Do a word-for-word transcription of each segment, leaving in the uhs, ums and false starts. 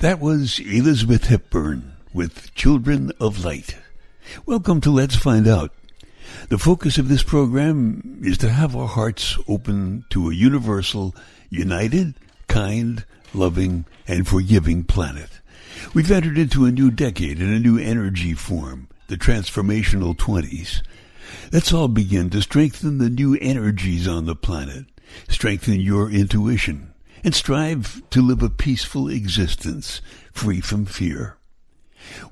That was Elizabeth Hepburn with Children of Light. Welcome to Let's Find Out. The focus of this program is to have our hearts open to a universal, united, kind, loving, and forgiving planet. We've entered into a new decade and a new energy form, the transformational twenties. Let's all begin to strengthen the new energies on the planet, strengthen your intuition, and strive to live a peaceful existence, free from fear.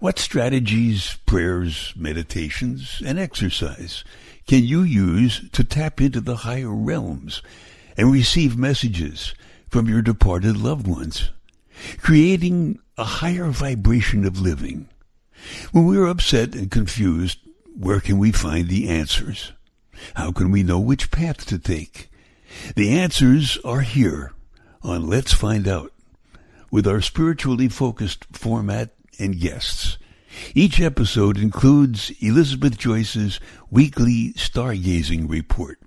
What strategies, prayers, meditations, and exercise can you use to tap into the higher realms and receive messages from your departed loved ones, creating a higher vibration of living? When we are upset and confused, where can we find the answers? How can we know which path to take? The answers are here on Let's Find Out, with our spiritually focused format and guests. Each episode includes Elizabeth Joyce's weekly stargazing report,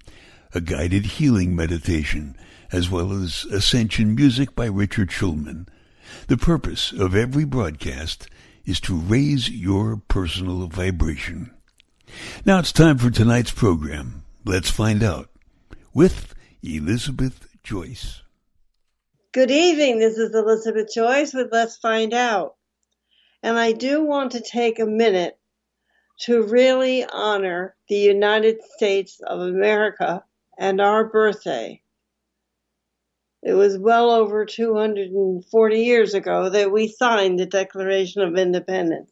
a guided healing meditation, as well as ascension music by Richard Schulman. The purpose of every broadcast is to raise your personal vibration. Now it's time for tonight's program, Let's Find Out, with Elizabeth Joyce. Good evening, this is Elizabeth Joyce with Let's Find Out. And I do want to take a minute to really honor the United States of America and our birthday. It was well over two hundred forty years ago that we signed the Declaration of Independence.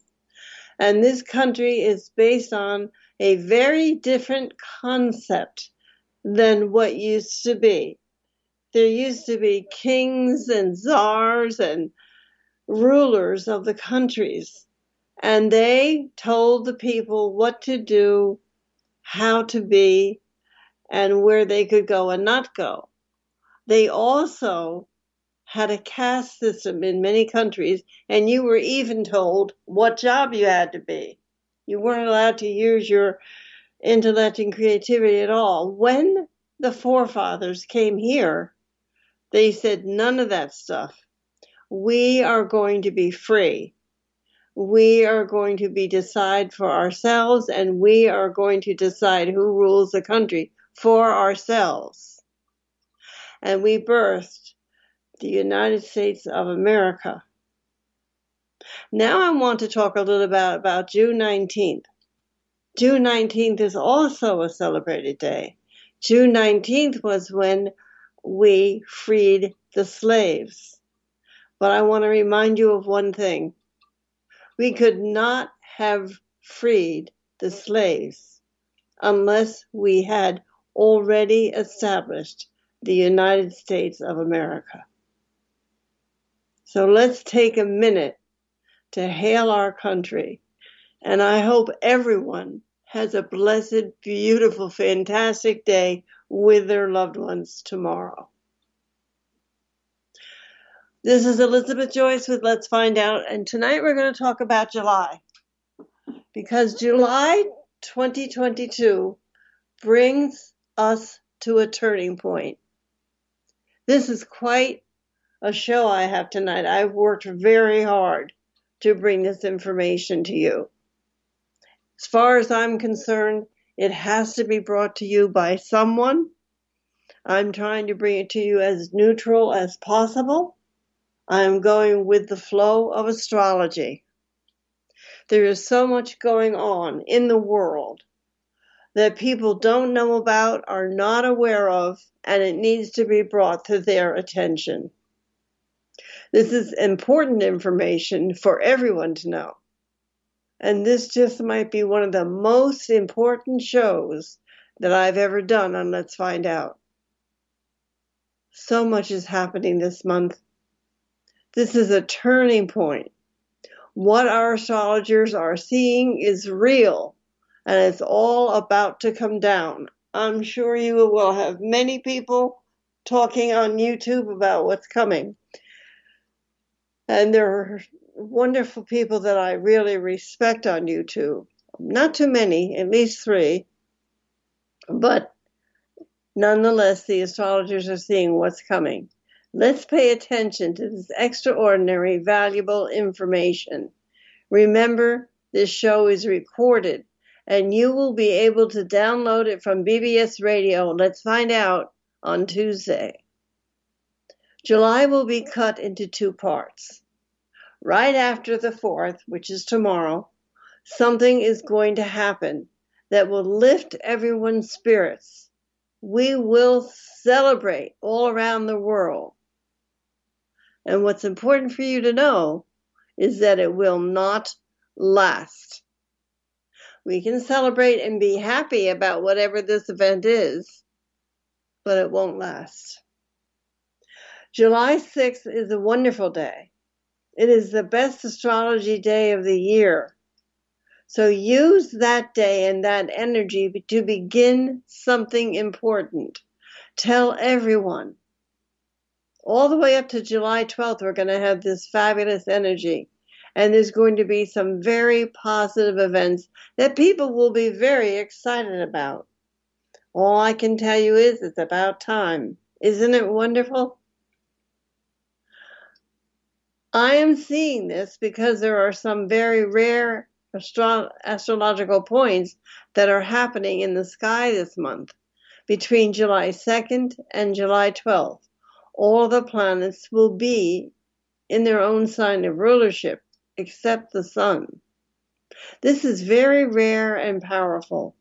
And this country is based on a very different concept than what used to be. There used to be kings and czars and rulers of the countries, and they told the people what to do, how to be, and where they could go and not go. They also had a caste system in many countries, and you were even told what job you had to be. You weren't allowed to use your intellect and creativity at all. When the forefathers came here, they said, none of that stuff. We are going to be free. We are going to be decide for ourselves, and we are going to decide who rules the country for ourselves. And we birthed the United States of America. Now I want to talk a little about, about June nineteenth. June nineteenth is also a celebrated day. June nineteenth was when we freed the slaves. But I want to remind you of one thing. We could not have freed the slaves unless we had already established the United States of America. So let's take a minute to hail our country. And I hope everyone has a blessed, beautiful, fantastic day with their loved ones tomorrow. This is Elizabeth Joyce with Let's Find Out, and tonight we're going to talk about July. because July twenty twenty-two brings us to a turning point. This is quite a show I have tonight. I've worked very hard to bring this information to you. As far as I'm concerned, it has to be brought to you by someone. I'm trying to bring it to you as neutral as possible. I'm going with the flow of astrology. There is so much going on in the world that people don't know about, are not aware of, and it needs to be brought to their attention. This is important information for everyone to know. And this just might be one of the most important shows that I've ever done on Let's Find Out. So much is happening this month. This is a turning point. What our astrologers are seeing is real, and it's all about to come down. I'm sure you will have many people talking on YouTube about what's coming. And there are wonderful people that I really respect on YouTube. Not too many, at least three. But nonetheless, the astrologers are seeing what's coming. Let's pay attention to this extraordinary, valuable information. Remember, this show is recorded, and you will be able to download it from B B S Radio. Let's Find Out on Tuesday. July will be cut into two parts. Right after the fourth, which is tomorrow, something is going to happen that will lift everyone's spirits. We will celebrate all around the world. And what's important for you to know is that it will not last. We can celebrate and be happy about whatever this event is, but it won't last. July sixth is a wonderful day. It is the best astrology day of the year. So use that day and that energy to begin something important. Tell everyone. All the way up to July twelfth, we're going to have this fabulous energy. And there's going to be some very positive events that people will be very excited about. All I can tell you is it's about time. Isn't it wonderful? I am seeing this because there are some very rare astro- astrological points that are happening in the sky this month. Between July second and July twelfth, all the planets will be in their own sign of rulership, except the sun. This is very rare and powerful.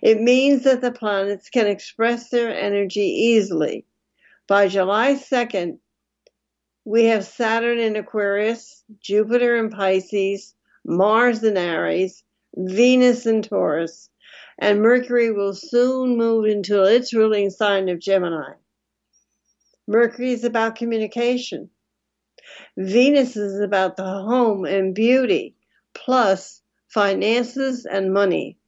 It means that the planets can express their energy easily. By July second, we have Saturn in Aquarius, Jupiter in Pisces, Mars in Aries, Venus in Taurus, and Mercury will soon move into its ruling sign of Gemini. Mercury is about communication. Venus is about the home and beauty, plus finances and money.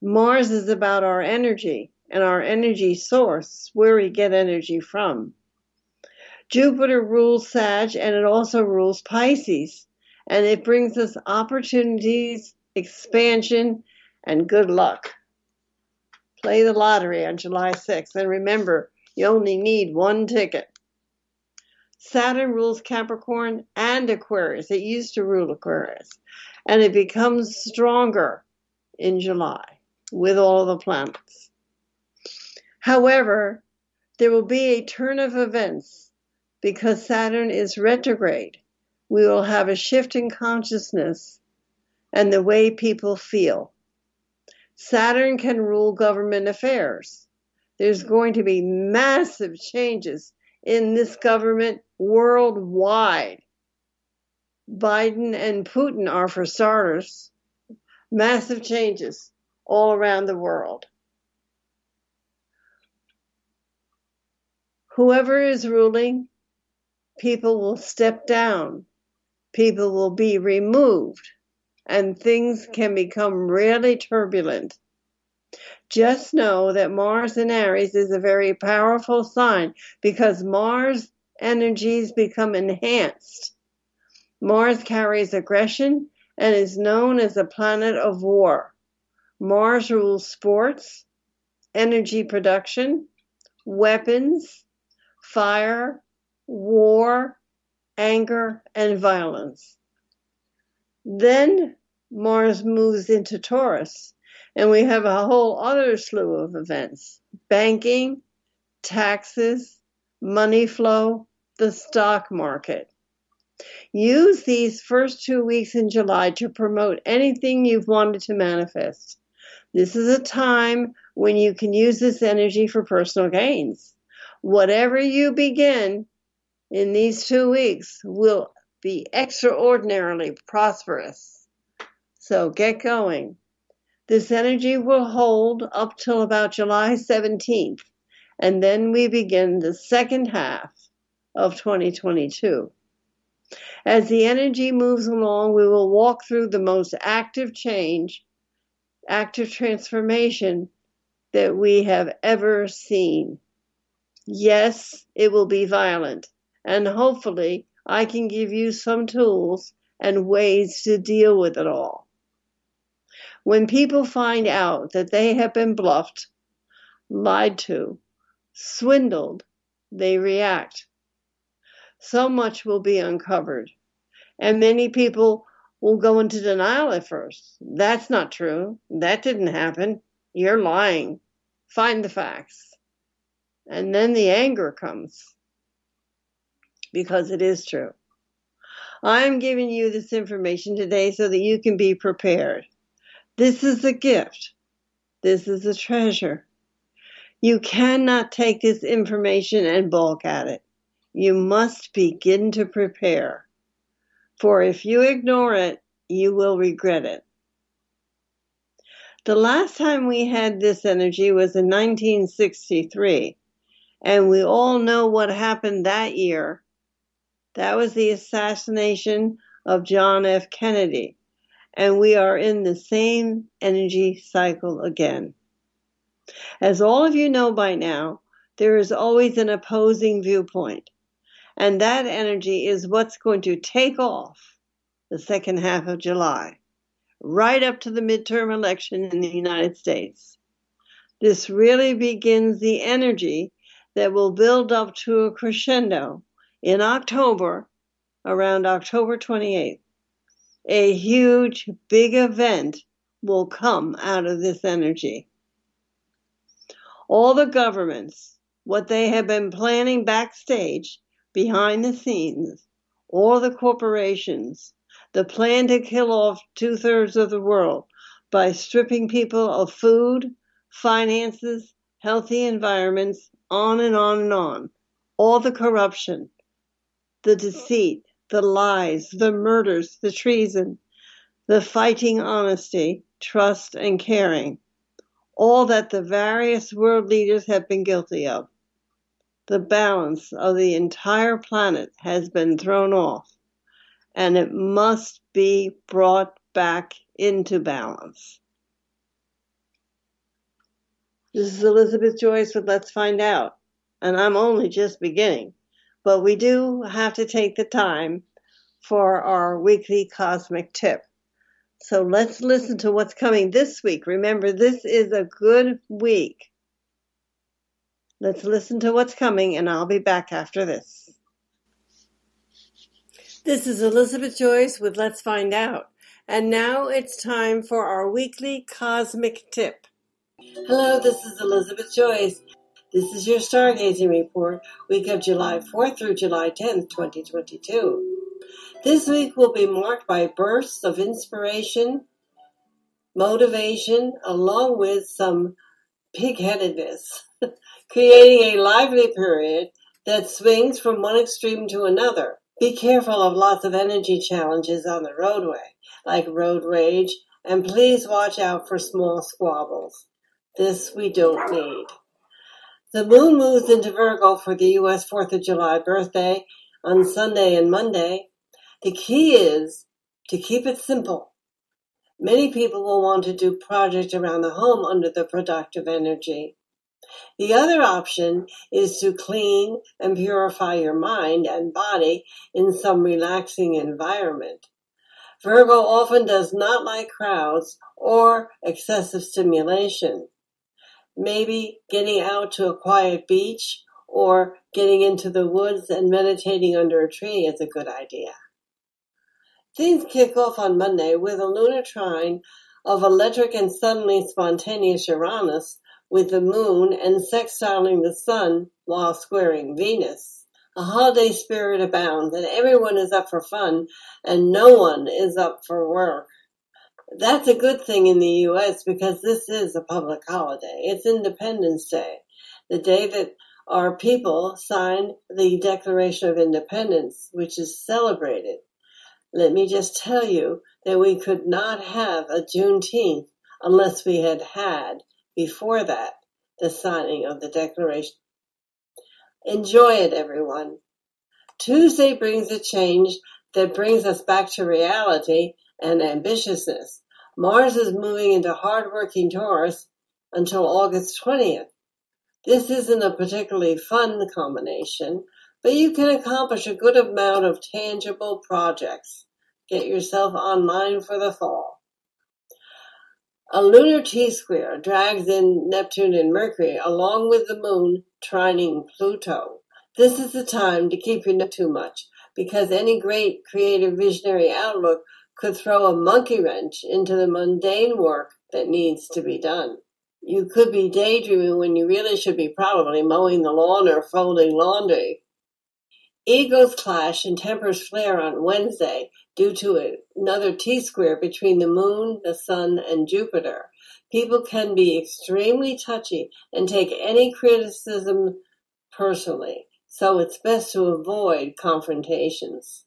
Mars is about our energy and our energy source, where we get energy from. Jupiter rules Sag, and it also rules Pisces, and it brings us opportunities, expansion, and good luck. Play the lottery on July sixth, and remember, you only need one ticket. Saturn rules Capricorn and Aquarius. It used to rule Aquarius. And it becomes stronger in July with all the planets. However, there will be a turn of events because Saturn is retrograde. We will have a shift in consciousness and the way people feel. Saturn can rule government affairs. There's going to be massive changes in this government worldwide. Biden and Putin are, for starters, massive changes all around the world. Whoever is ruling, people will step down, people will be removed, and things can become really turbulent. Just know that Mars in Aries is a very powerful sign because Mars energies become enhanced. Mars carries aggression and is known as a planet of war. Mars rules sports, energy production, weapons, fire, war, anger, and violence. Then Mars moves into Taurus, and we have a whole other slew of events: banking, taxes, money flow, the stock market. Use these first two weeks in July to promote anything you've wanted to manifest. This is a time when you can use this energy for personal gains. Whatever you begin in these two weeks will be extraordinarily prosperous. So get going. This energy will hold up till about July seventeenth, and then we begin the second half of twenty twenty-two. As the energy moves along, we will walk through the most active change, active transformation that we have ever seen. Yes, it will be violent, and hopefully I can give you some tools and ways to deal with it all. When people find out that they have been bluffed, lied to, swindled, they react. So much will be uncovered, and many people will go into denial at first. That's not true. That didn't happen. You're lying. Find the facts. And then the anger comes, because it is true. I'm giving you this information today so that you can be prepared. This is a gift. This is a treasure. You cannot take this information and balk at it. You must begin to prepare, for if you ignore it, you will regret it. The last time we had this energy was in nineteen sixty-three, and we all know what happened that year. That was the assassination of John F. Kennedy, and we are in the same energy cycle again. As all of you know by now, there is always an opposing viewpoint. And that energy is what's going to take off the second half of July, right up to the midterm election in the United States. This really begins the energy that will build up to a crescendo in October, around October twenty-eighth. A huge, big event will come out of this energy. All the governments, what they have been planning backstage, behind the scenes, all the corporations, the plan to kill off two-thirds of the world by stripping people of food, finances, healthy environments, on and on and on. All the corruption, the deceit, the lies, the murders, the treason, the fighting honesty, trust, and caring. All that the various world leaders have been guilty of. The balance of the entire planet has been thrown off, and it must be brought back into balance. This is Elizabeth Joyce with Let's Find Out, and I'm only just beginning, but we do have to take the time for our weekly cosmic tip. So let's listen to what's coming this week. Remember, this is a good week. Let's listen to what's coming, and I'll be back after this. This is Elizabeth Joyce with Let's Find Out. And now it's time for our weekly cosmic tip. Hello, this is Elizabeth Joyce. This is your stargazing report, week of July fourth through July tenth, twenty twenty-two. This week will be marked by bursts of inspiration, motivation, along with some pig-headedness, creating a lively period that swings from one extreme to another. Be careful of lots of energy challenges on the roadway, like road rage, and please watch out for small squabbles. This we don't need. The moon moves into Virgo for the U S fourth of July birthday on Sunday and Monday. The key is to keep it simple. Many people will want to do projects around the home under the productive energy. The other option is to clean and purify your mind and body in some relaxing environment. Virgo often does not like crowds or excessive stimulation. Maybe getting out to a quiet beach or getting into the woods and meditating under a tree is a good idea. Things kick off on Monday with a lunar trine of electric and suddenly spontaneous Uranus with the moon and sextiling the sun while squaring Venus. A holiday spirit abounds and everyone is up for fun and no one is up for work. That's a good thing in the U S because this is a public holiday. It's Independence Day, the day that our people signed the Declaration of Independence, which is celebrated. Let me just tell you that we could not have a Juneteenth unless we had had, before that, the signing of the Declaration. Enjoy it, everyone. Tuesday brings a change that brings us back to reality and ambitiousness. Mars is moving into hard-working Taurus until August twentieth. This isn't a particularly fun combination, but you can accomplish a good amount of tangible projects. Get yourself online for the fall. A lunar T-square drags in Neptune and Mercury along with the moon trining Pluto. This is the time to keep your neck too much because any great creative visionary outlook could throw a monkey wrench into the mundane work that needs to be done. You could be daydreaming when you really should be probably mowing the lawn or folding laundry. Egos clash and tempers flare on Wednesday due to another T-square between the moon, the sun, and Jupiter. People can be extremely touchy and take any criticism personally, so it's best to avoid confrontations.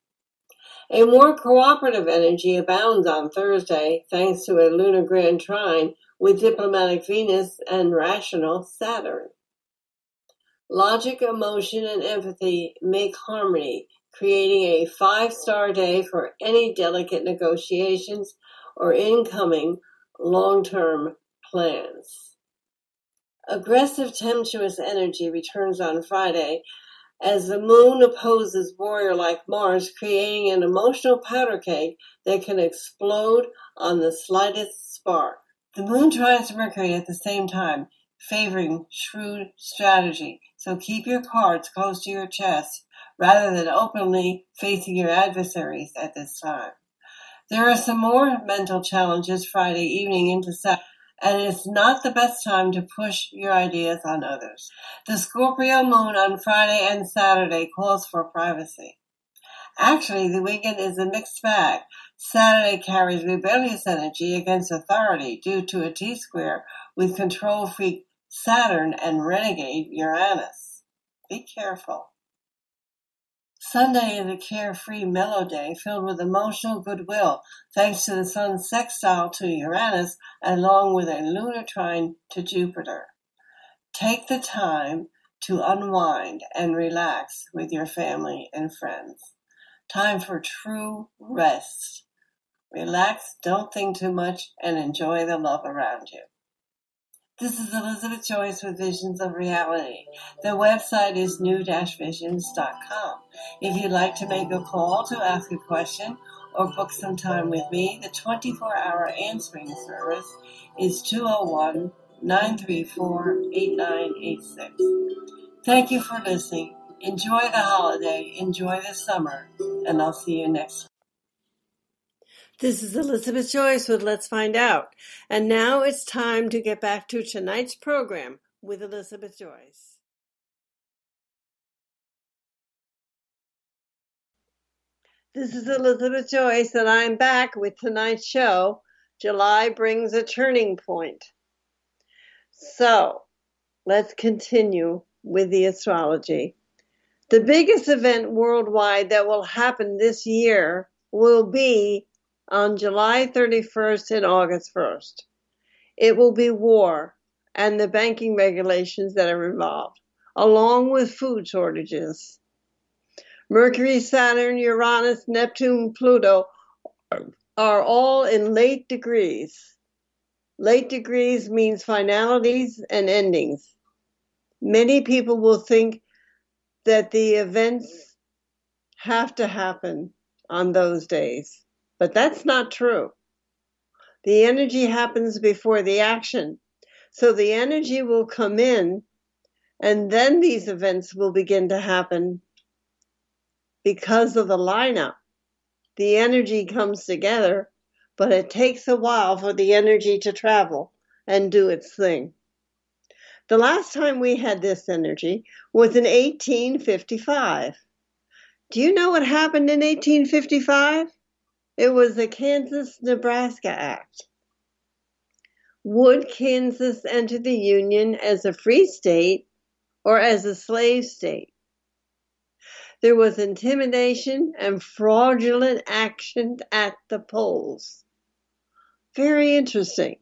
A more cooperative energy abounds on Thursday thanks to a lunar grand trine with diplomatic Venus and rational Saturn. Logic, emotion, and empathy make harmony, creating a five-star day for any delicate negotiations or incoming long-term plans. Aggressive, tempestuous energy returns on Friday as the moon opposes warrior-like Mars, creating an emotional powder keg that can explode on the slightest spark. The moon trines Mercury at the same time, favoring shrewd strategy, so keep your cards close to your chest rather than openly facing your adversaries at this time. There are some more mental challenges Friday evening into Saturday, and it's not the best time to push your ideas on others. The Scorpio moon on Friday and Saturday calls for privacy. Actually, the weekend is a mixed bag. Saturday carries rebellious energy against authority due to a T-square with control freak Saturn and renegade Uranus. Be careful. Sunday is a carefree, mellow day filled with emotional goodwill thanks to the sun's sextile to Uranus along with a lunar trine to Jupiter. Take the time to unwind and relax with your family and friends. Time for true rest. Relax, don't think too much, and enjoy the love around you. This is Elizabeth Joyce with Visions of Reality. The website is new visions dot com. If you'd like to make a call to ask a question or book some time with me, the twenty-four hour answering service is two oh one, nine three four, eight nine eight six. Thank you for listening. Enjoy the holiday. Enjoy the summer. And I'll see you next time. This is Elizabeth Joyce with Let's Find Out. And now it's time to get back to tonight's program with Elizabeth Joyce. This is Elizabeth Joyce, and I'm back with tonight's show. July brings a turning point. So let's continue with the astrology. The biggest event worldwide that will happen this year will be on July thirty-first and August first. It will be war and the banking regulations that are involved, along with food shortages. Mercury, Saturn, Uranus, Neptune, Pluto are all in late degrees. Late degrees means finalities and endings. Many people will think that the events have to happen on those days. But that's not true. The energy happens before the action. So the energy will come in, and then these events will begin to happen because of the lineup. The energy comes together, but it takes a while for the energy to travel and do its thing. The last time we had this energy was in eighteen fifty-five. Do you know what happened in eighteen fifty-five? It was the Kansas-Nebraska Act. Would Kansas enter the Union as a free state or as a slave state? There was intimidation and fraudulent action at the polls. Very interesting.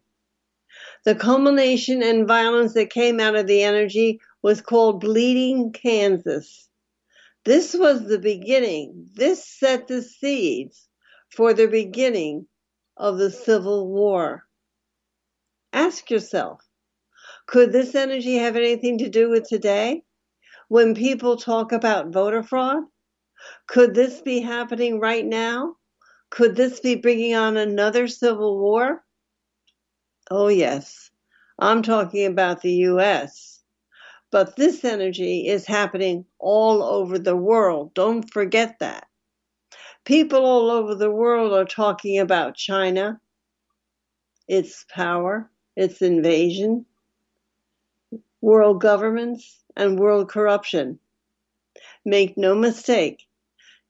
The culmination and violence that came out of the energy was called Bleeding Kansas. This was the beginning. This set the seeds for the beginning of the Civil War. Ask yourself, could this energy have anything to do with today? When people talk about voter fraud, could this be happening right now? Could this be bringing on another Civil War? Oh, yes, I'm talking about the U S. But this energy is happening all over the world. Don't forget that. People all over the world are talking about China, its power, its invasion, world governments, and world corruption. Make no mistake,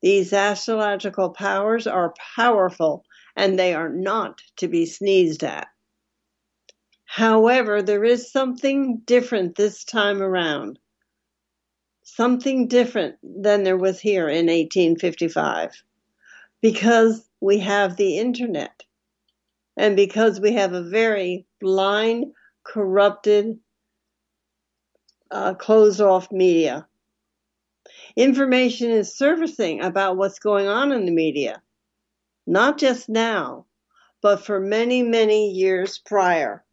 these astrological powers are powerful, and they are not to be sneezed at. However, there is something different this time around. Something different than there was here in eighteen fifty-five. Because we have the internet. And because we have a very blind, corrupted, uh, closed-off media. Information is surfacing about what's going on in the media. Not just now, but for many, many years prior.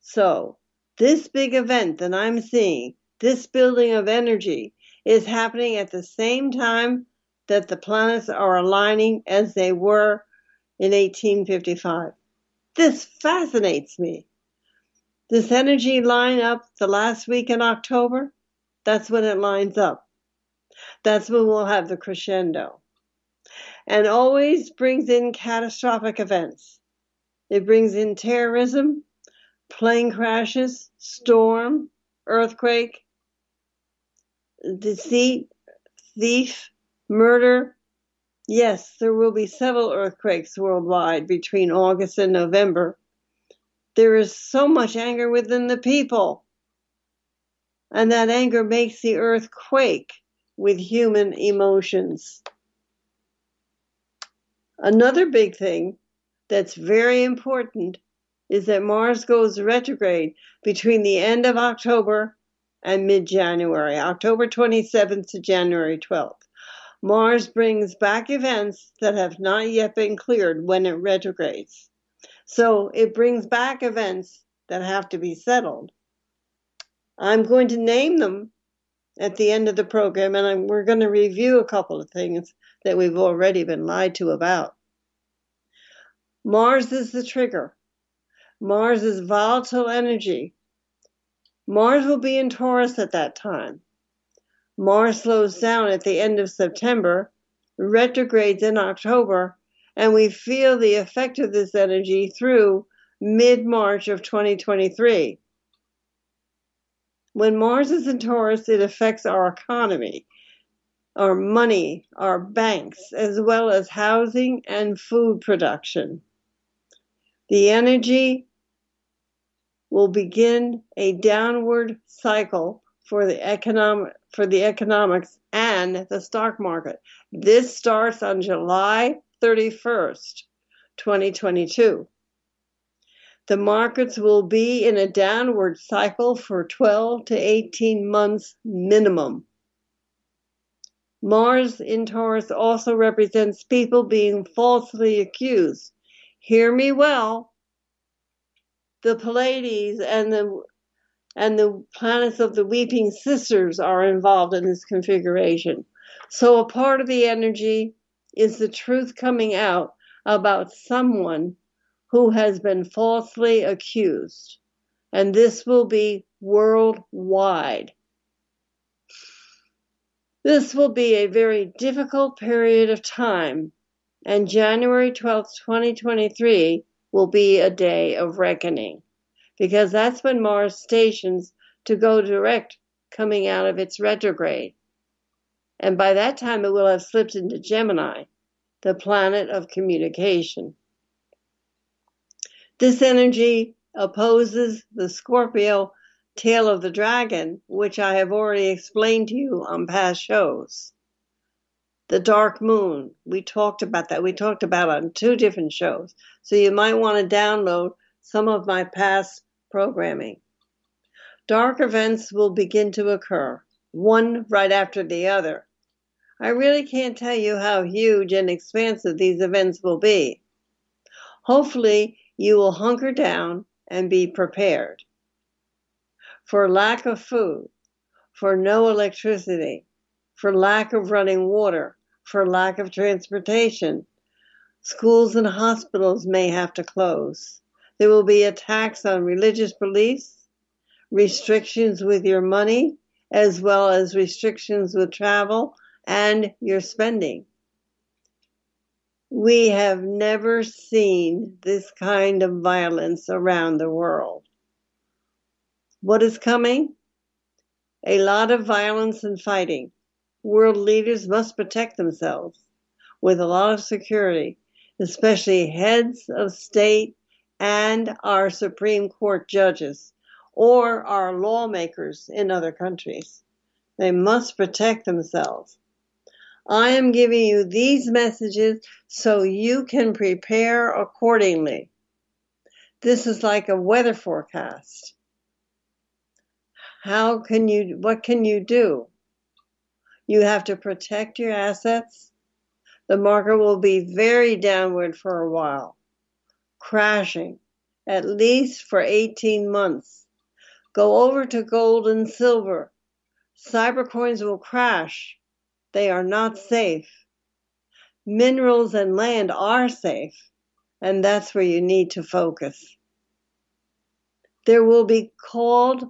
So, this big event that I'm seeing, this building of energy, is happening at the same time that the planets are aligning as they were in eighteen fifty-five. This fascinates me. This energy line up the last week in October, that's when it lines up. That's when we'll have the crescendo. And always brings in catastrophic events. It brings in terrorism, plane crashes, storm, earthquake, deceit, thief, murder. Yes, there will be several earthquakes worldwide between August and November. There is so much anger within the people. And that anger makes the earth quake with human emotions. Another big thing that's very important is that Mars goes retrograde between the end of October and mid-January, October twenty-seventh to January twelfth. Mars brings back events that have not yet been cleared when it retrogrades. So it brings back events that have to be settled. I'm going to name them at the end of the program, and I'm, we're going to review a couple of things that we've already been lied to about. Mars is the trigger. Mars is volatile energy. Mars will be in Taurus at that time. Mars slows down at the end of September, retrogrades in October, and we feel the effect of this energy through mid-March of twenty twenty-three. When Mars is in Taurus, it affects our economy, our money, our banks, as well as housing and food production. The energy will begin a downward cycle for the economic, for the economics and the stock market. This starts on July thirty-first, twenty twenty-two. The markets will be in a downward cycle for twelve to eighteen months minimum. Mars in Taurus also represents people being falsely accused. Hear me well, the Pleiades and the and the planets of the Weeping Sisters are involved in this configuration. So a part of the energy is the truth coming out about someone who has been falsely accused. And this will be worldwide. This will be a very difficult period of time, and January twelfth, twenty twenty-three will be a day of reckoning, because that's when Mars stations to go direct coming out of its retrograde. And by that time, it will have slipped into Gemini, the planet of communication. This energy opposes the Scorpio tail of the dragon, which I have already explained to you on past shows. The dark moon, we talked about that. We talked about it on two different shows. So you might want to download some of my past programming. Dark events will begin to occur, one right after the other. I really can't tell you how huge and expansive these events will be. Hopefully, you will hunker down and be prepared. For lack of food, for no electricity, for lack of running water, for lack of transportation, schools and hospitals may have to close. There will be attacks on religious beliefs, restrictions with your money, as well as restrictions with travel and your spending. We have never seen this kind of violence around the world. What is coming? A lot of violence and fighting. World leaders must protect themselves with a lot of security, especially heads of state and our Supreme Court judges or our lawmakers in other countries. They must protect themselves. I am giving you these messages so you can prepare accordingly. This is like a weather forecast. How can you, what can you do? You have to protect your assets. The market will be very downward for a while, crashing at least for eighteen months. Go over to gold and silver. Cybercoins will crash. They are not safe. Minerals and land are safe, and that's where you need to focus. There will be called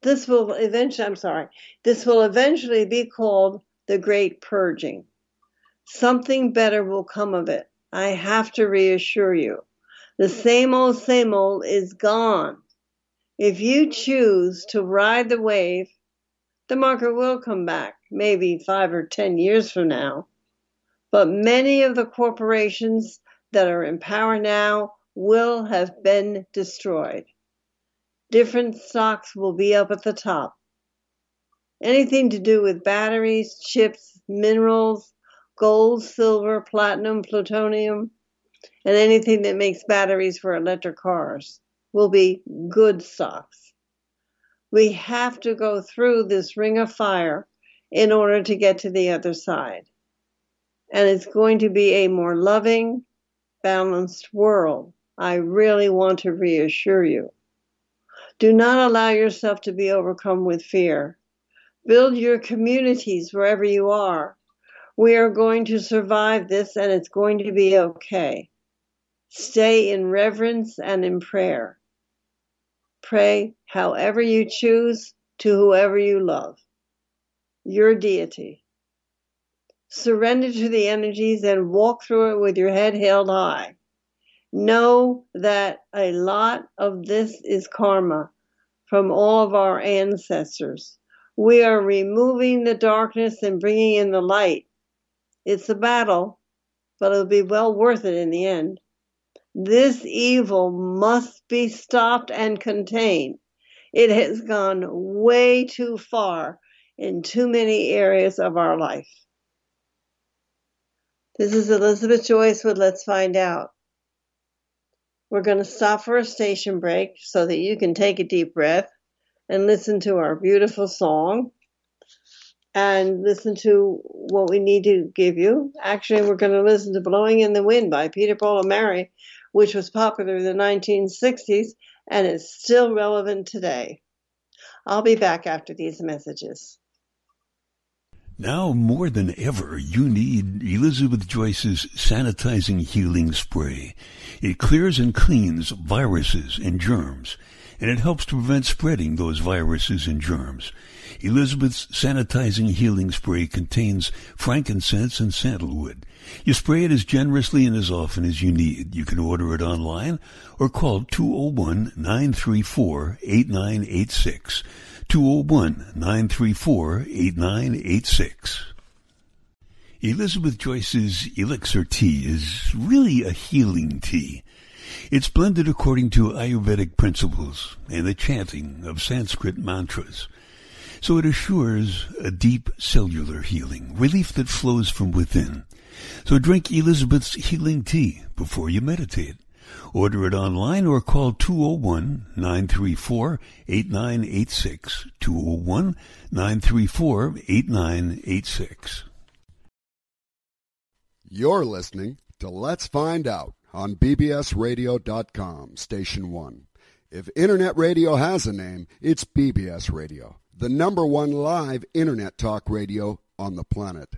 This will eventually, I'm sorry, this will eventually be called the Great Purging. Something better will come of it. I have to reassure you. The same old, same old is gone. If you choose to ride the wave, the market will come back, maybe five or ten years from now. But many of the corporations that are in power now will have been destroyed. Different stocks will be up at the top. Anything to do with batteries, chips, minerals, gold, silver, platinum, plutonium, and anything that makes batteries for electric cars will be good stocks. We have to go through this ring of fire in order to get to the other side. And it's going to be a more loving, balanced world. I really want to reassure you. Do not allow yourself to be overcome with fear. Build your communities wherever you are. We are going to survive this, and it's going to be okay. Stay in reverence and in prayer. Pray however you choose to whoever you love, your deity. Surrender to the energies and walk through it with your head held high. Know that a lot of this is karma from all of our ancestors. We are removing the darkness and bringing in the light. It's a battle, but it'll be well worth it in the end. This evil must be stopped and contained. It has gone way too far in too many areas of our life. This is Elizabeth Joyce with Let's Find Out. We're going to stop for a station break so that you can take a deep breath and listen to our beautiful song and listen to what we need to give you. Actually, we're going to listen to Blowing in the Wind by Peter, Paul, and Mary, which was popular in the nineteen sixties and is still relevant today. I'll be back after these messages. Now more than ever, you need Elizabeth Joyce's sanitizing healing spray. It clears and cleans viruses and germs, and it helps to prevent spreading those viruses and germs. Elizabeth's sanitizing healing spray contains frankincense and sandalwood. You spray it as generously and as often as you need. You can order it online or call two oh one, nine three four, eight nine eight six. two oh one, nine three four, eight nine eight six. Elizabeth Joyce's elixir tea is really a healing tea. It's blended according to Ayurvedic principles and the chanting of Sanskrit mantras. So it assures a deep cellular healing, relief that flows from within. So drink Elizabeth's healing tea before you meditate. Order it online or call two oh one, nine three four, eight nine eight six, two oh one, nine three four, eight nine eight six. You're listening to Let's Find Out on B B S radio dot com, Station one. If Internet Radio has a name, it's B B S Radio, the number one live Internet talk radio on the planet.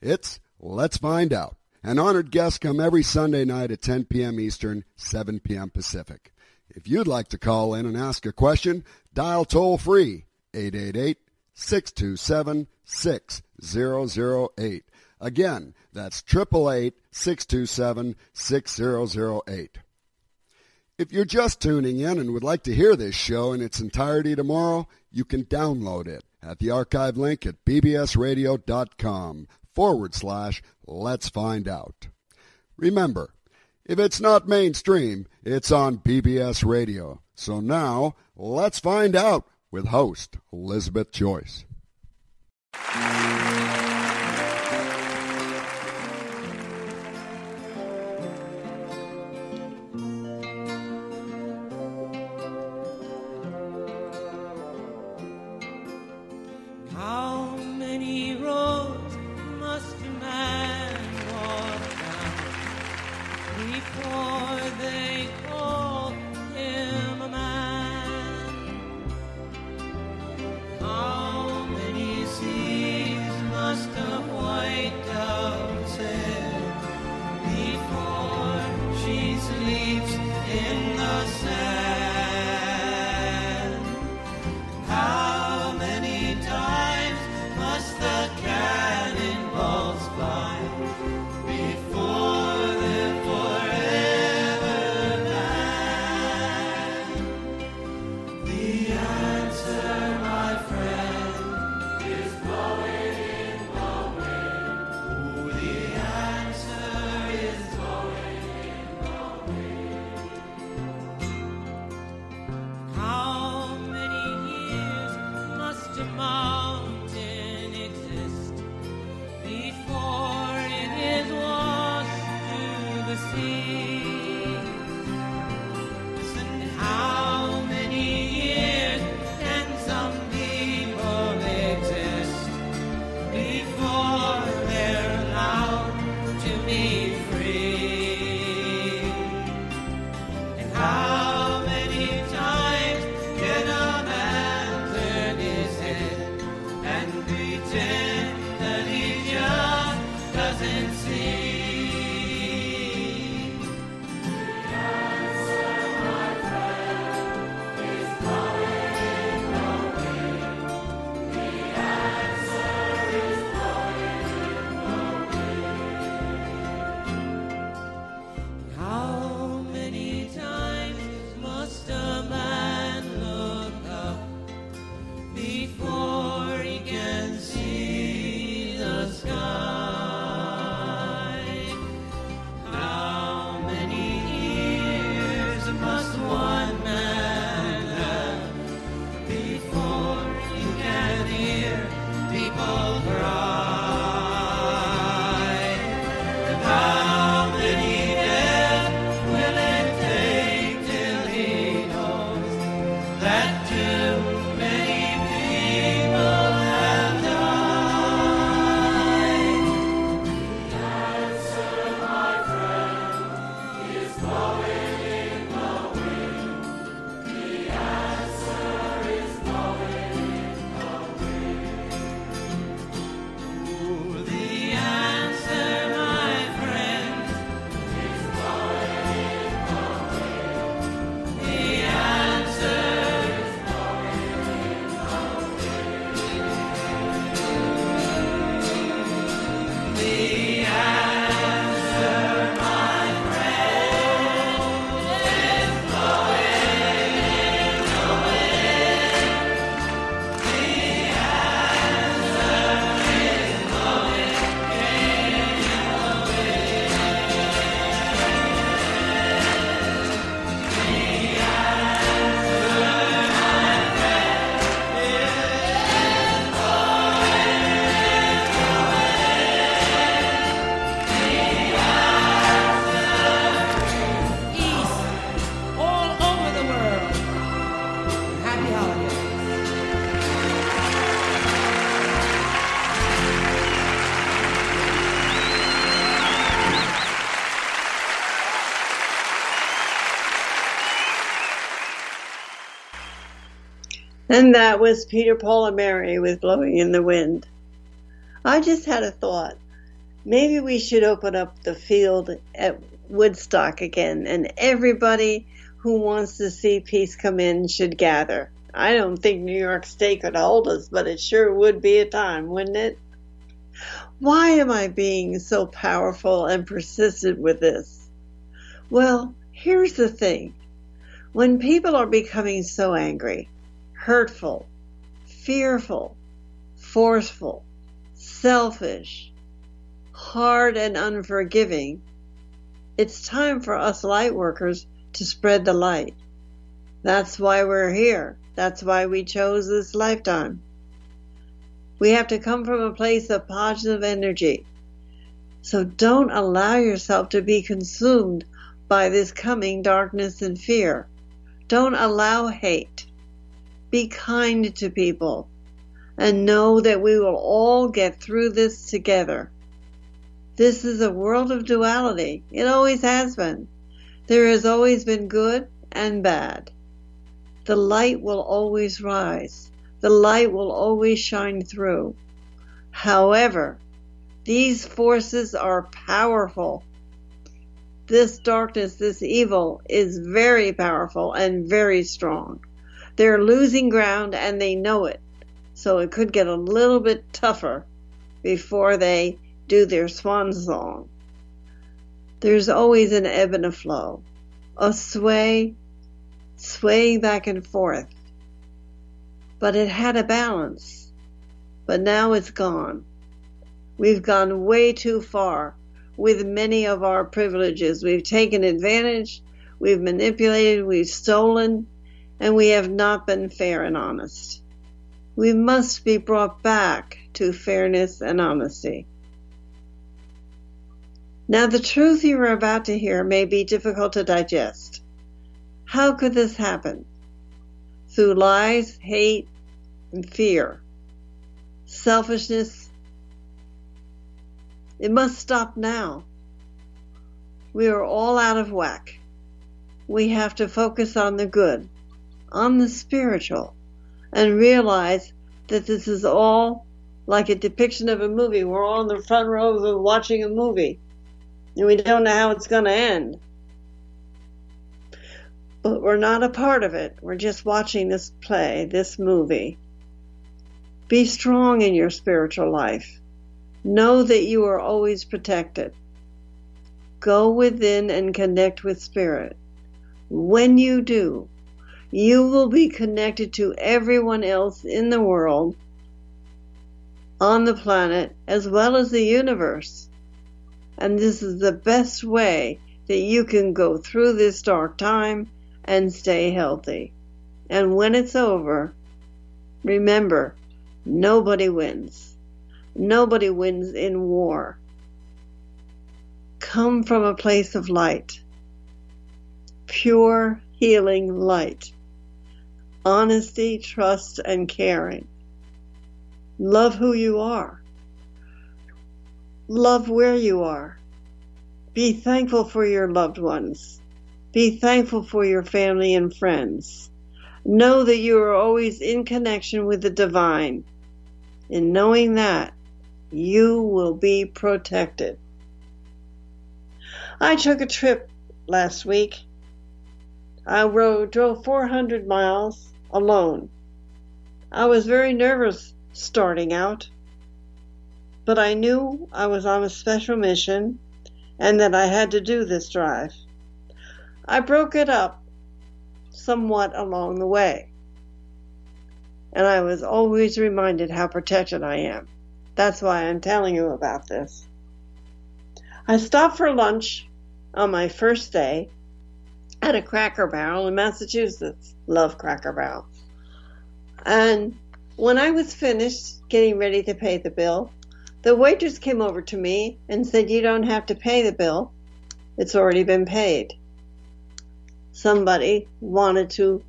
It's Let's Find Out. And honored guests come every Sunday night at ten p.m. Eastern, seven p.m. Pacific. If you'd like to call in and ask a question, dial toll-free eight eight eight, six two seven, six zero zero eight. Again, that's eight eight eight, six two seven, six zero zero eight. If you're just tuning in and would like to hear this show in its entirety tomorrow, you can download it at the archive link at bbsradio.com. forward slash Let's Find Out. Remember, if it's not mainstream, it's on B B S Radio. So now, Let's Find Out with host Elizabeth Joyce. Before he can see the sky. And that was Peter, Paul, and Mary with Blowing in the Wind. I just had a thought. Maybe we should open up the field at Woodstock again, and everybody who wants to see peace come in should gather. I don't think New York State could hold us, but it sure would be a time, wouldn't it? Why am I being so powerful and persistent with this? Well, here's the thing. When people are becoming so angry, hurtful, fearful, forceful, selfish, hard and unforgiving, it's time for us light workers to spread the light. That's why we're here. That's why we chose this lifetime. We have to come from a place of positive energy. So don't allow yourself to be consumed by this coming darkness and fear. Don't allow hate. Be kind to people and know that we will all get through this together. This is a world of duality. It always has been. There has always been good and bad. The light will always rise. The light will always shine through. However, these forces are powerful. This darkness, this evil, is very powerful and very strong. They're losing ground and they know it. So it could get a little bit tougher before they do their swan song. There's always an ebb and a flow, a sway, swaying back and forth. But it had a balance, but now it's gone. We've gone way too far with many of our privileges. We've taken advantage, we've manipulated, we've stolen, and we have not been fair and honest. We must be brought back to fairness and honesty. Now, the truth you are about to hear may be difficult to digest. How could this happen? Through lies, hate, and fear, selfishness. It must stop now. We are all out of whack. We have to focus on the good, on the spiritual, and realize that this is all like a depiction of a movie. We're all in the front row watching a movie. And we don't know how it's going to end. But we're not a part of it. We're just watching this play, this movie. Be strong in your spiritual life. Know that you are always protected. Go within and connect with spirit. When you do, you will be connected to everyone else in the world, on the planet, as well as the universe. And this is the best way that you can go through this dark time and stay healthy. And when it's over, remember, nobody wins. Nobody wins in war. Come from a place of light. Pure, healing light. Honesty, trust, and caring. Love who you are. Love where you are. Be thankful for your loved ones. Be thankful for your family and friends. Know that you are always in connection with the divine. In knowing that, you will be protected. I took a trip last week. I rode, drove four hundred miles alone. I was very nervous starting out. But I knew I was on a special mission and that I had to do this drive. I broke it up somewhat along the way. And I was always reminded how protected I am. That's why I'm telling you about this. I stopped for lunch on my first day at a Cracker Barrel in Massachusetts. Love Cracker Barrel. And when I was finished getting ready to pay the bill, the waitress came over to me and said, "You don't have to pay the bill. It's already been paid." Somebody wanted to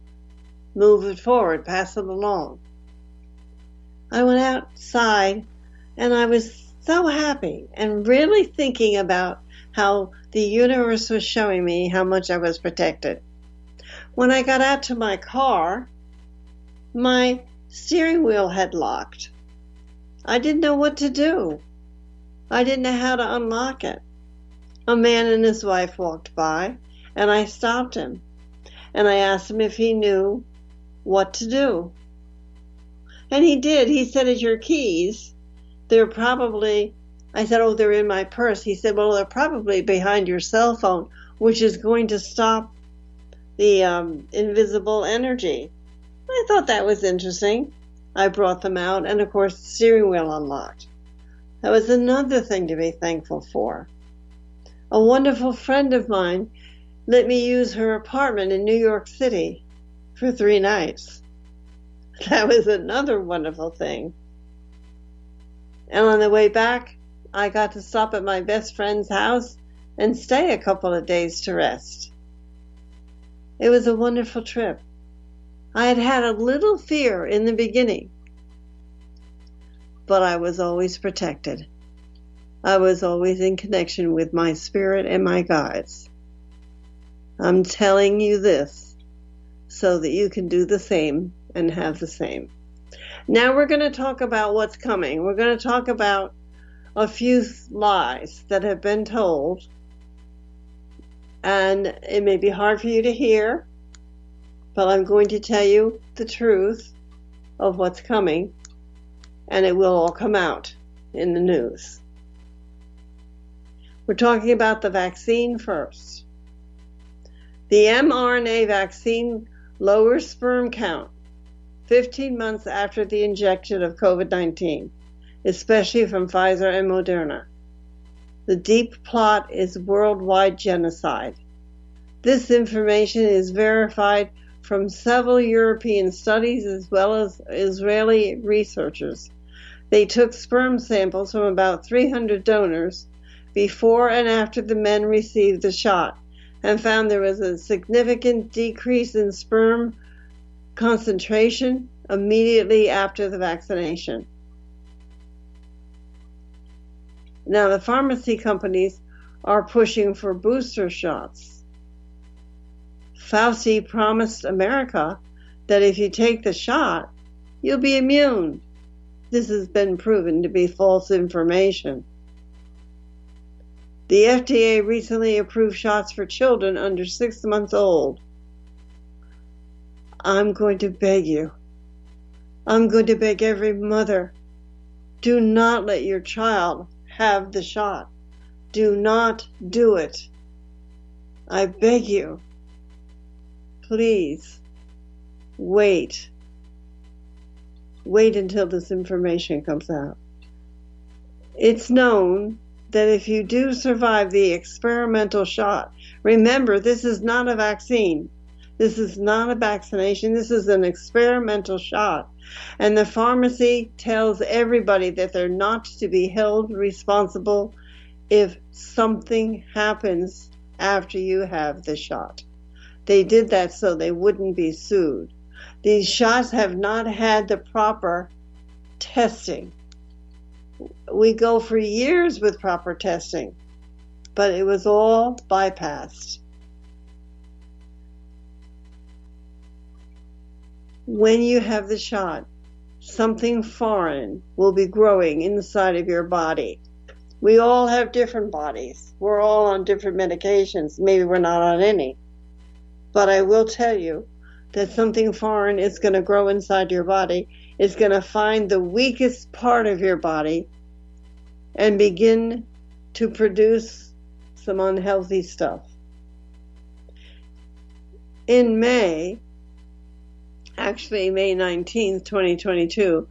move it forward, pass it along. I went outside and I was so happy and really thinking about how the universe was showing me how much I was protected. When I got out to my car, My steering wheel had locked. I didn't know what to do. I didn't know how to unlock it. A man and his wife walked by, and I stopped him, and I asked him if he knew what to do. And he did. He said, "It's your keys. They're probably," I said, "Oh, they're in my purse." He said, "Well, they're probably behind your cell phone, which is going to stop the um, invisible energy." I thought that was interesting. I brought them out, and of course, the steering wheel unlocked. That was another thing to be thankful for. A wonderful friend of mine let me use her apartment in New York City for three nights. That was another wonderful thing. And on the way back, I got to stop at my best friend's house and stay a couple of days to rest. It was a wonderful trip. I had had a little fear in the beginning, but I was always protected. I was always in connection with my spirit and my guides. I'm telling you this so that you can do the same and have the same. Now we're going to talk about what's coming. We're going to talk about a few lies that have been told, and it may be hard for you to hear, but I'm going to tell you the truth of what's coming, and it will all come out in the news. We're talking about the vaccine first. The mRNA vaccine lowers sperm count fifteen months after the injection of COVID nineteen, especially from Pfizer and Moderna. The deep plot is worldwide genocide. This information is verified from several European studies as well as Israeli researchers. They took sperm samples from about three hundred donors before and after the men received the shot and found there was a significant decrease in sperm concentration immediately after the vaccination. Now, the pharmacy companies are pushing for booster shots. Fauci promised America that if you take the shot, you'll be immune. This has been proven to be false information. The F D A recently approved shots for children under six months old. I'm going to beg you. I'm going to beg every mother. Do not let your child have the shot. Do not do it. I beg you. Please wait. Wait until this information comes out. It's known that if you do survive the experimental shot, remember, this is not a vaccine. This is not a vaccination. This is an experimental shot. And the pharmacy tells everybody that they're not to be held responsible if something happens after you have the shot. They did that so they wouldn't be sued. These shots have not had the proper testing. We go for years with proper testing, but it was all bypassed. When you have the shot, something foreign will be growing inside of your body. We all have different bodies. We're all on different medications. Maybe we're not on any. But I will tell you that something foreign is going to grow inside your body. It's going to find the weakest part of your body and begin to produce some unhealthy stuff. In May, actually May nineteenth, twenty twenty-two,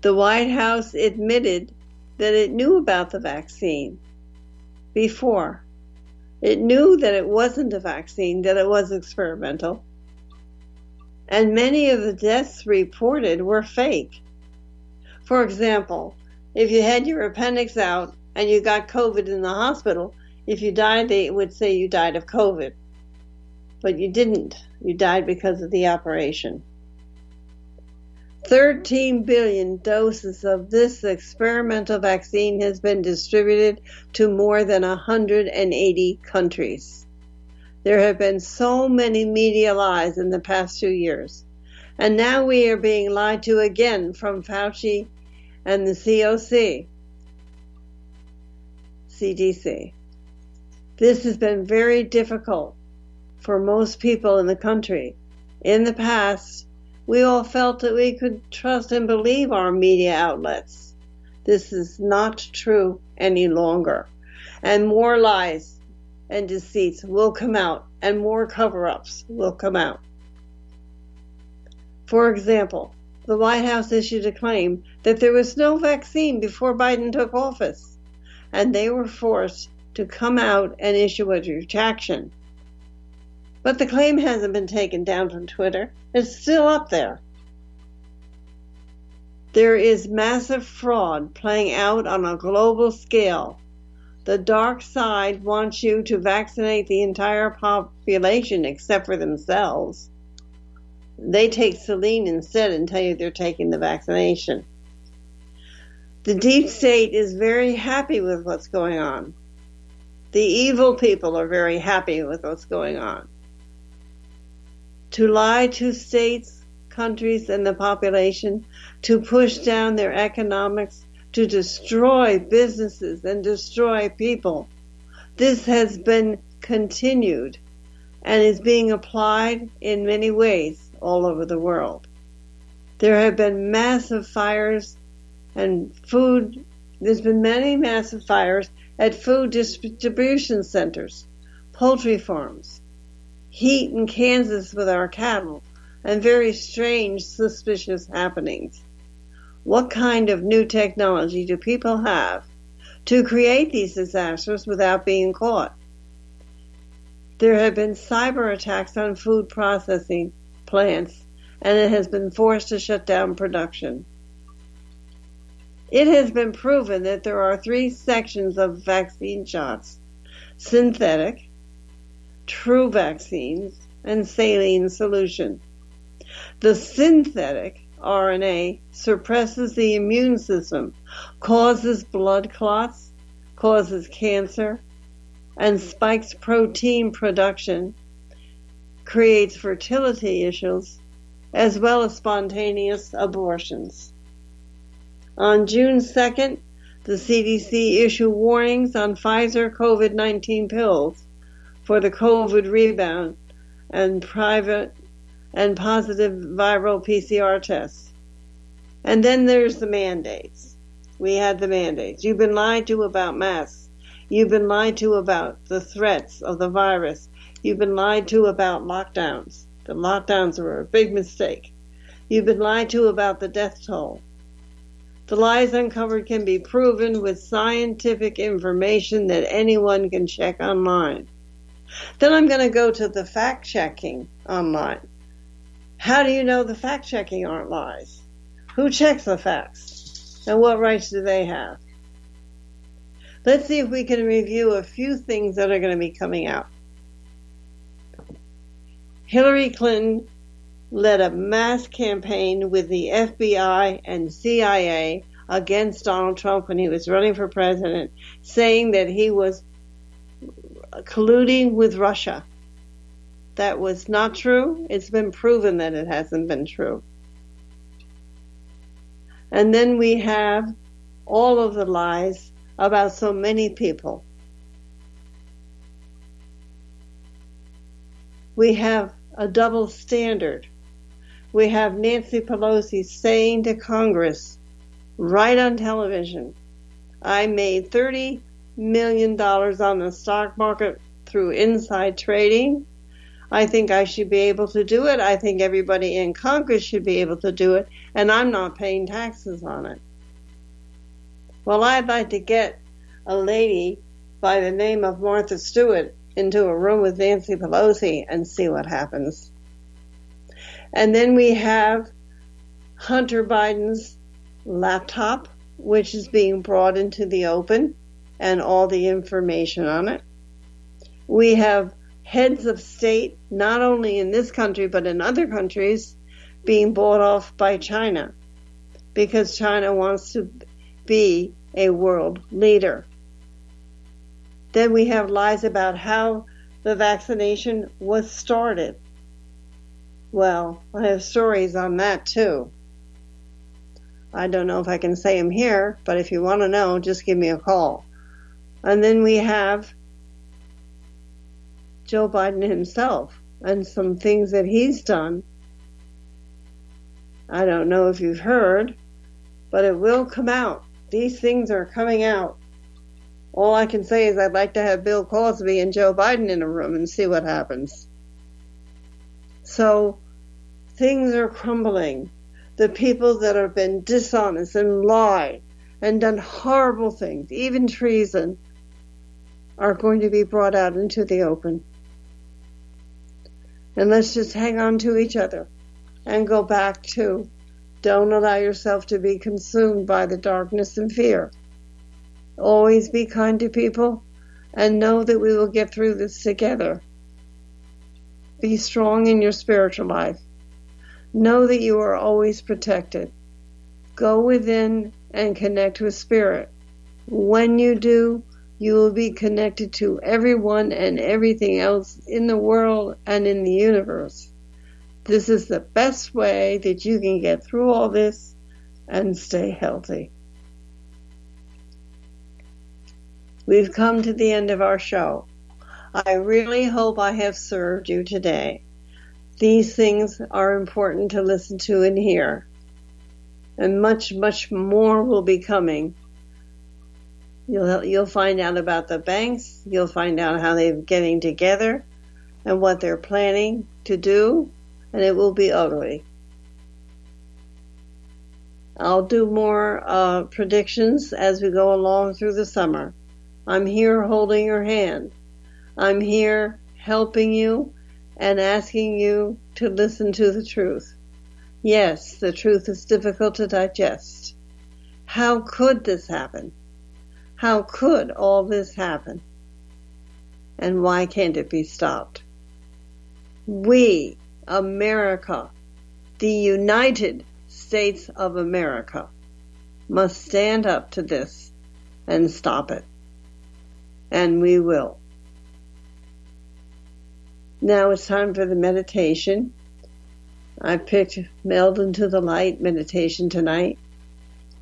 the White House admitted that it knew about the vaccine before. It knew that it wasn't a vaccine, that it was experimental. And many of the deaths reported were fake. For example, if you had your appendix out and you got COVID in the hospital, if you died, they would say you died of COVID. But you didn't. You died because of the operation. thirteen billion doses of this experimental vaccine has been distributed to more than one hundred eighty countries. There have been so many media lies in the past two years. And now we are being lied to again from Fauci and the C O C, C D C. This has been very difficult for most people in the country. In the past, we all felt that we could trust and believe our media outlets. This is not true any longer. And more lies and deceits will come out, and more cover-ups will come out. For example, the White House issued a claim that there was no vaccine before Biden took office, and they were forced to come out and issue a retraction. But the claim hasn't been taken down from Twitter. It's still up there. There is massive fraud playing out on a global scale. The dark side wants you to vaccinate the entire population except for themselves. They take saline instead and tell you they're taking the vaccination. The deep state is very happy with what's going on. The evil people are very happy with what's going on. To lie to states, countries, and the population, to push down their economics, to destroy businesses and destroy people. This has been continued and is being applied in many ways all over the world. There have been massive fires and food. There's been many massive fires at food distribution centers, poultry farms, heat in Kansas with our cattle, and very strange, suspicious happenings. What kind of new technology do people have to create these disasters without being caught? There have been cyber attacks on food processing plants, and it has been forced to shut down production. It has been proven that there are three sections of vaccine shots: synthetic, true vaccines, and saline solution. The synthetic R N A suppresses the immune system, causes blood clots, causes cancer, and spikes protein production, creates fertility issues, as well as spontaneous abortions. On June second, the C D C issued warnings on Pfizer COVID nineteen pills for the COVID rebound and private and positive viral P C R tests. And then there's the mandates. We had the mandates. You've been lied to about masks. You've been lied to about the threats of the virus. You've been lied to about lockdowns. The lockdowns were a big mistake. You've been lied to about the death toll. The lies uncovered can be proven with scientific information that anyone can check online. Then I'm going to go to the fact-checking online. How do you know the fact-checking aren't lies? Who checks the facts? And what rights do they have? Let's see if we can review a few things that are going to be coming out. Hillary Clinton led a mass campaign with the F B I and C I A against Donald Trump when he was running for president, saying that he was colluding with Russia. That was not true. It's been proven that it hasn't been true. And then we have all of the lies about so many people. We have a double standard. We have Nancy Pelosi saying to Congress, right on television, I made thirty million dollars on the stock market through inside trading. I think I should be able to do it. I think everybody in Congress should be able to do it, and I'm not paying taxes on it. Well, I'd like to get a lady by the name of Martha Stewart into a room with Nancy Pelosi and see what happens. And then we have Hunter Biden's laptop, which is being brought into the open, and all the information on it. We have heads of state, not only in this country, but in other countries, being bought off by China, because China wants to be a world leader. Then we have lies about how the vaccination was started. Well, I have stories on that too. I don't know if I can say them here, but if you want to know, just give me a call. And then we have Joe Biden himself and some things that he's done. I don't know if you've heard, but it will come out. These things are coming out. All I can say is I'd like to have Bill Cosby and Joe Biden in a room and see what happens. So things are crumbling. The people that have been dishonest and lied and done horrible things, even treason, are going to be brought out into the open. And let's just hang on to each other and go back to, don't allow yourself to be consumed by the darkness and fear. Always be kind to people and know that we will get through this together. Be strong in your spiritual life. Know that you are always protected. Go within and connect with spirit. When you do, you will be connected to everyone and everything else in the world and in the universe. This is the best way that you can get through all this and stay healthy. We've come to the end of our show. I really hope I have served you today. These things are important to listen to and hear. And much, much more will be coming. You'll, you'll find out about the banks. You'll find out how they're getting together and what they're planning to do. And it will be ugly. I'll do more uh, predictions as we go along through the summer. I'm here holding your hand. I'm here helping you and asking you to listen to the truth. Yes, the truth is difficult to digest. How could this happen? How could all this happen? And why can't it be stopped? We, America, the United States of America, must stand up to this and stop it. And we will. Now it's time for the meditation. I picked Meld Into The Light Meditation tonight.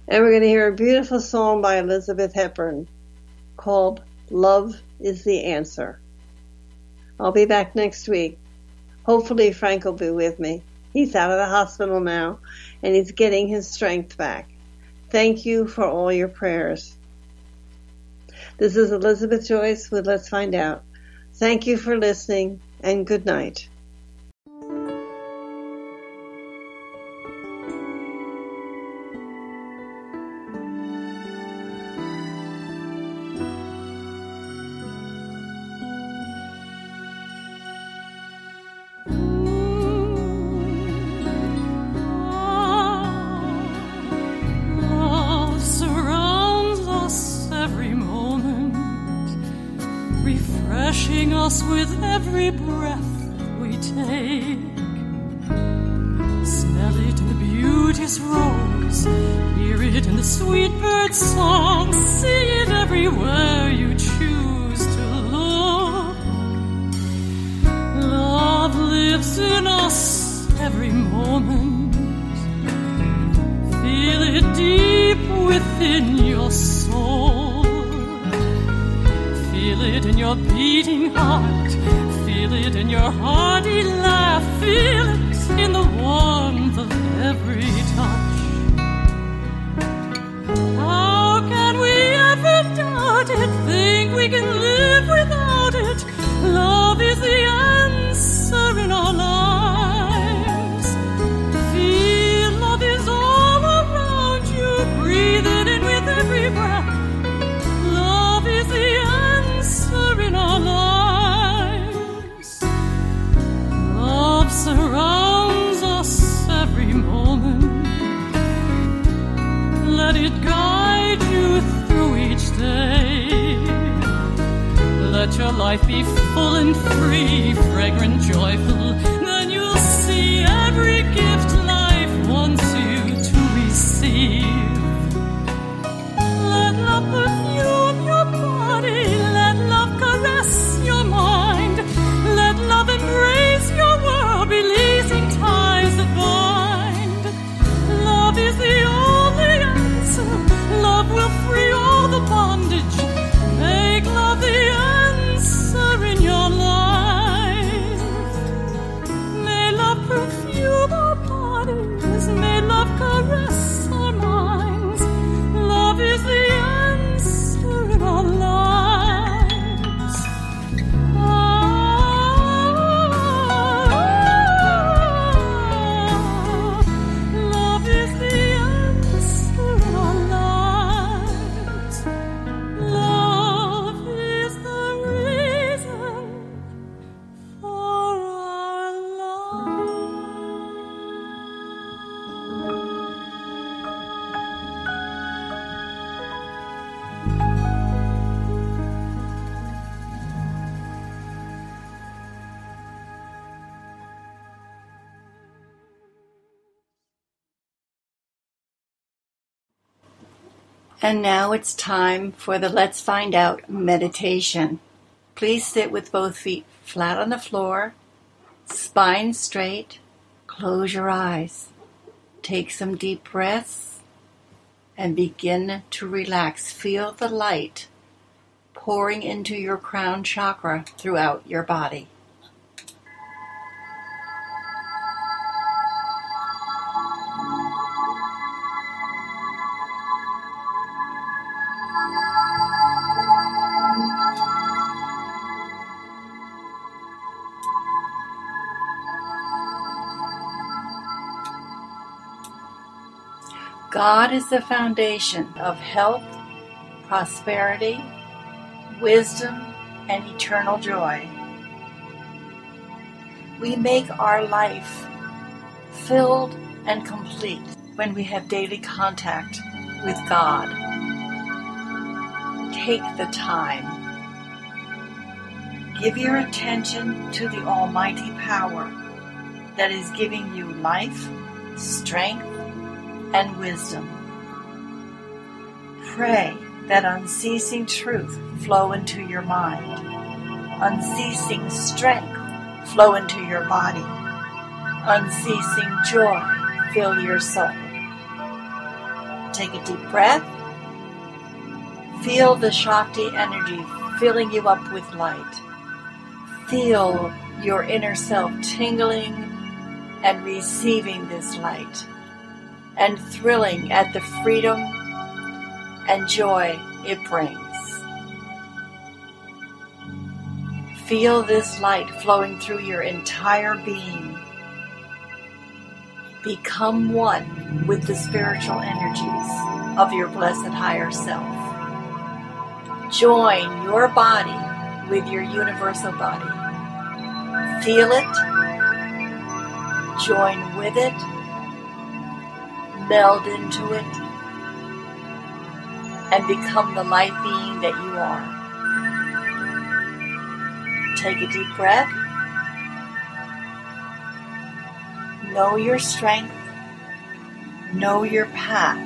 And we're going to hear a beautiful song by Elizabeth Hepburn called Love Is the Answer. I'll be back next week. Hopefully Frank will be with me. He's out of the hospital now, and he's getting his strength back. Thank you for all your prayers. This is Elizabeth Joyce with Let's Find Out. Thank you for listening, and good night. With every breath we take, smell it in the beauteous rose, hear it in the sweet bird's song, see it everywhere you choose to look. Love lives in us every moment. Feel it deep within your soul. Feel it in your beating heart. Feel it in your hearty laugh. Feel it in the warmth of every touch. How can we ever doubt it? Think we can live without it? Love is the answer in our lives. Feel love is all around you. Breathe it in with every breath. Love is the answer in our lives. Love surrounds us every moment. Let it guide you through each day. Let your life be full and free, fragrant, joyful. Then you'll see every gift life wants you to receive. Let love perfume your body. Your mind, let love embrace your world, releasing time. And now it's time for the Let's Find Out meditation. Please sit with both feet flat on the floor, spine straight, close your eyes. Take some deep breaths and begin to relax. Feel the light pouring into your crown chakra throughout your body. God is the foundation of health, prosperity, wisdom, and eternal joy. We make our life filled and complete when we have daily contact with God. Take the time. Give your attention to the almighty power that is giving you life, strength, and wisdom. Pray that unceasing truth flow into your mind, unceasing strength flow into your body, unceasing joy fill your soul. Take a deep breath. Feel the Shakti energy filling you up with light. Feel your inner self tingling and receiving this light, and thrilling at the freedom and joy it brings. Feel this light flowing through your entire being. Become one with the spiritual energies of your blessed higher self. Join your body with your universal body. Feel it. Join with it. Meld into it, and become the light being that you are. Take a deep breath. Know your strength. Know your path.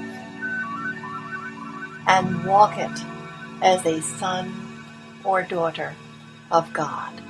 And walk it as a son or daughter of God.